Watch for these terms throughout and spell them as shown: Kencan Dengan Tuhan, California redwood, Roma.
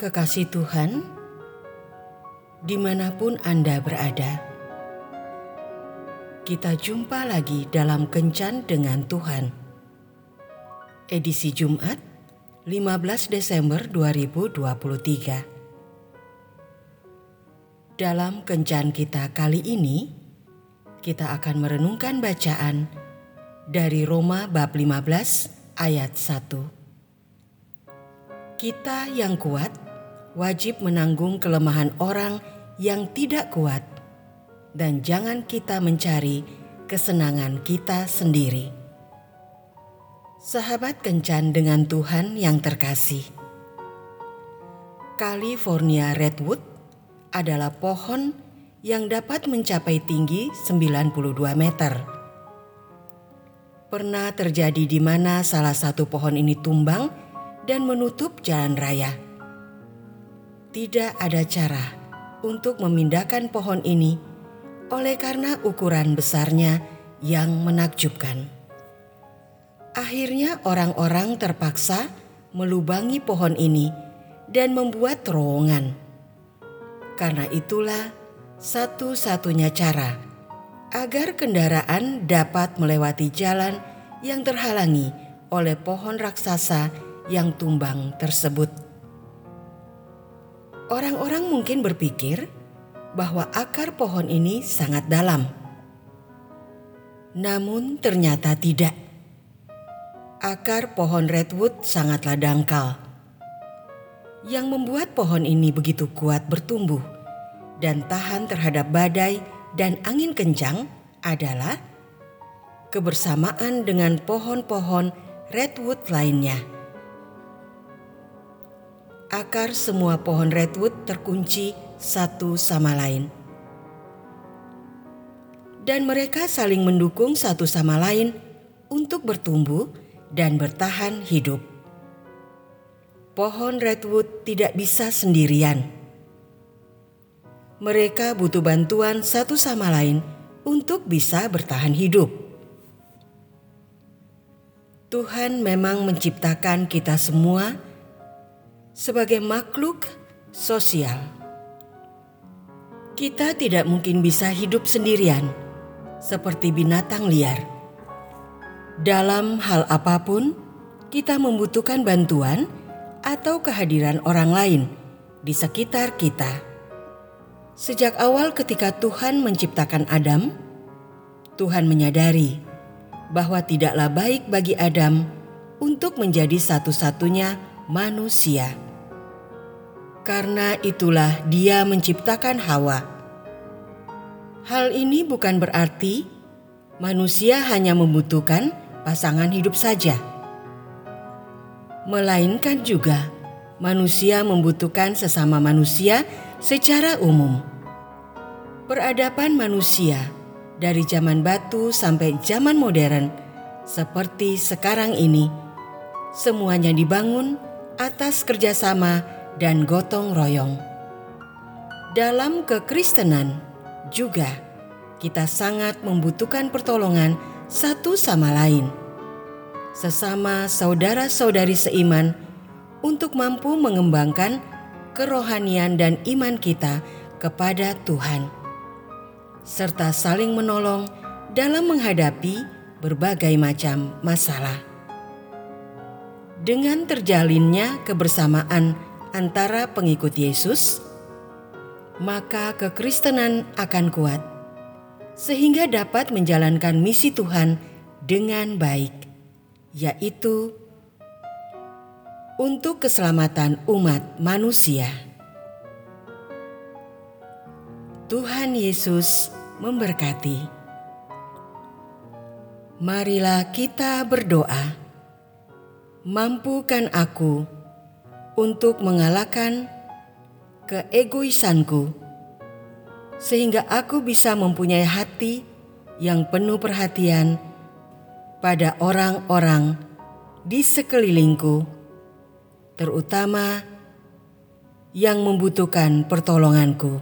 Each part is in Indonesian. Kekasih Tuhan, dimanapun Anda berada, kita jumpa lagi dalam Kencan Dengan Tuhan, edisi Jumat 15 Desember 2023. Dalam Kencan kita kali ini, kita akan merenungkan bacaan dari Roma bab 15 ayat 1. Kita yang kuat wajib menanggung kelemahan orang yang tidak kuat, dan jangan kita mencari kesenangan kita sendiri. Sahabat Kencan Dengan Tuhan yang terkasih, California redwood adalah pohon yang dapat mencapai tinggi 92 meter. Pernah terjadi di mana salah satu pohon ini tumbang dan menutup jalan raya. Tidak ada cara untuk memindahkan pohon ini oleh karena ukuran besarnya yang menakjubkan. Akhirnya orang-orang terpaksa melubangi pohon ini dan membuat terowongan. Karena itulah satu-satunya cara agar kendaraan dapat melewati jalan yang terhalangi oleh pohon raksasa yang tumbang tersebut. Orang-orang mungkin berpikir bahwa akar pohon ini sangat dalam. Namun ternyata tidak. Akar pohon redwood sangatlah dangkal. Yang membuat pohon ini begitu kuat bertumbuh dan tahan terhadap badai dan angin kencang adalah kebersamaan dengan pohon-pohon redwood lainnya. Akar semua pohon redwood terkunci satu sama lain. Dan mereka saling mendukung satu sama lain untuk bertumbuh dan bertahan hidup. Pohon redwood tidak bisa sendirian. Mereka butuh bantuan satu sama lain untuk bisa bertahan hidup. Tuhan memang menciptakan kita semua sebagai makhluk sosial. Kita tidak mungkin bisa hidup sendirian seperti binatang liar. Dalam hal apapun, kita membutuhkan bantuan atau kehadiran orang lain di sekitar kita. Sejak awal ketika Tuhan menciptakan Adam, Tuhan menyadari bahwa tidaklah baik bagi Adam untuk menjadi satu-satunya manusia. Karena itulah Dia menciptakan Hawa. Hal ini bukan berarti manusia hanya membutuhkan pasangan hidup saja, melainkan juga manusia membutuhkan sesama manusia secara umum. Peradaban manusia dari zaman batu sampai zaman modern seperti sekarang ini, semuanya dibangun atas kerjasama dan gotong royong. Dalam kekristenan juga, kita sangat membutuhkan pertolongan satu sama lain, sesama saudara-saudari seiman, untuk mampu mengembangkan kerohanian dan iman kita kepada Tuhan, serta saling menolong dalam menghadapi berbagai macam masalah. Dengan terjalinnya kebersamaan antara pengikut Yesus, maka kekristenan akan kuat, sehingga dapat menjalankan misi Tuhan dengan baik, yaitu untuk keselamatan umat manusia. Tuhan Yesus memberkati. Marilah kita berdoa. Mampukan aku untuk mengalahkan keegoisanku, sehingga aku bisa mempunyai hati yang penuh perhatian pada orang-orang di sekelilingku, terutama yang membutuhkan pertolonganku.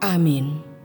Amin.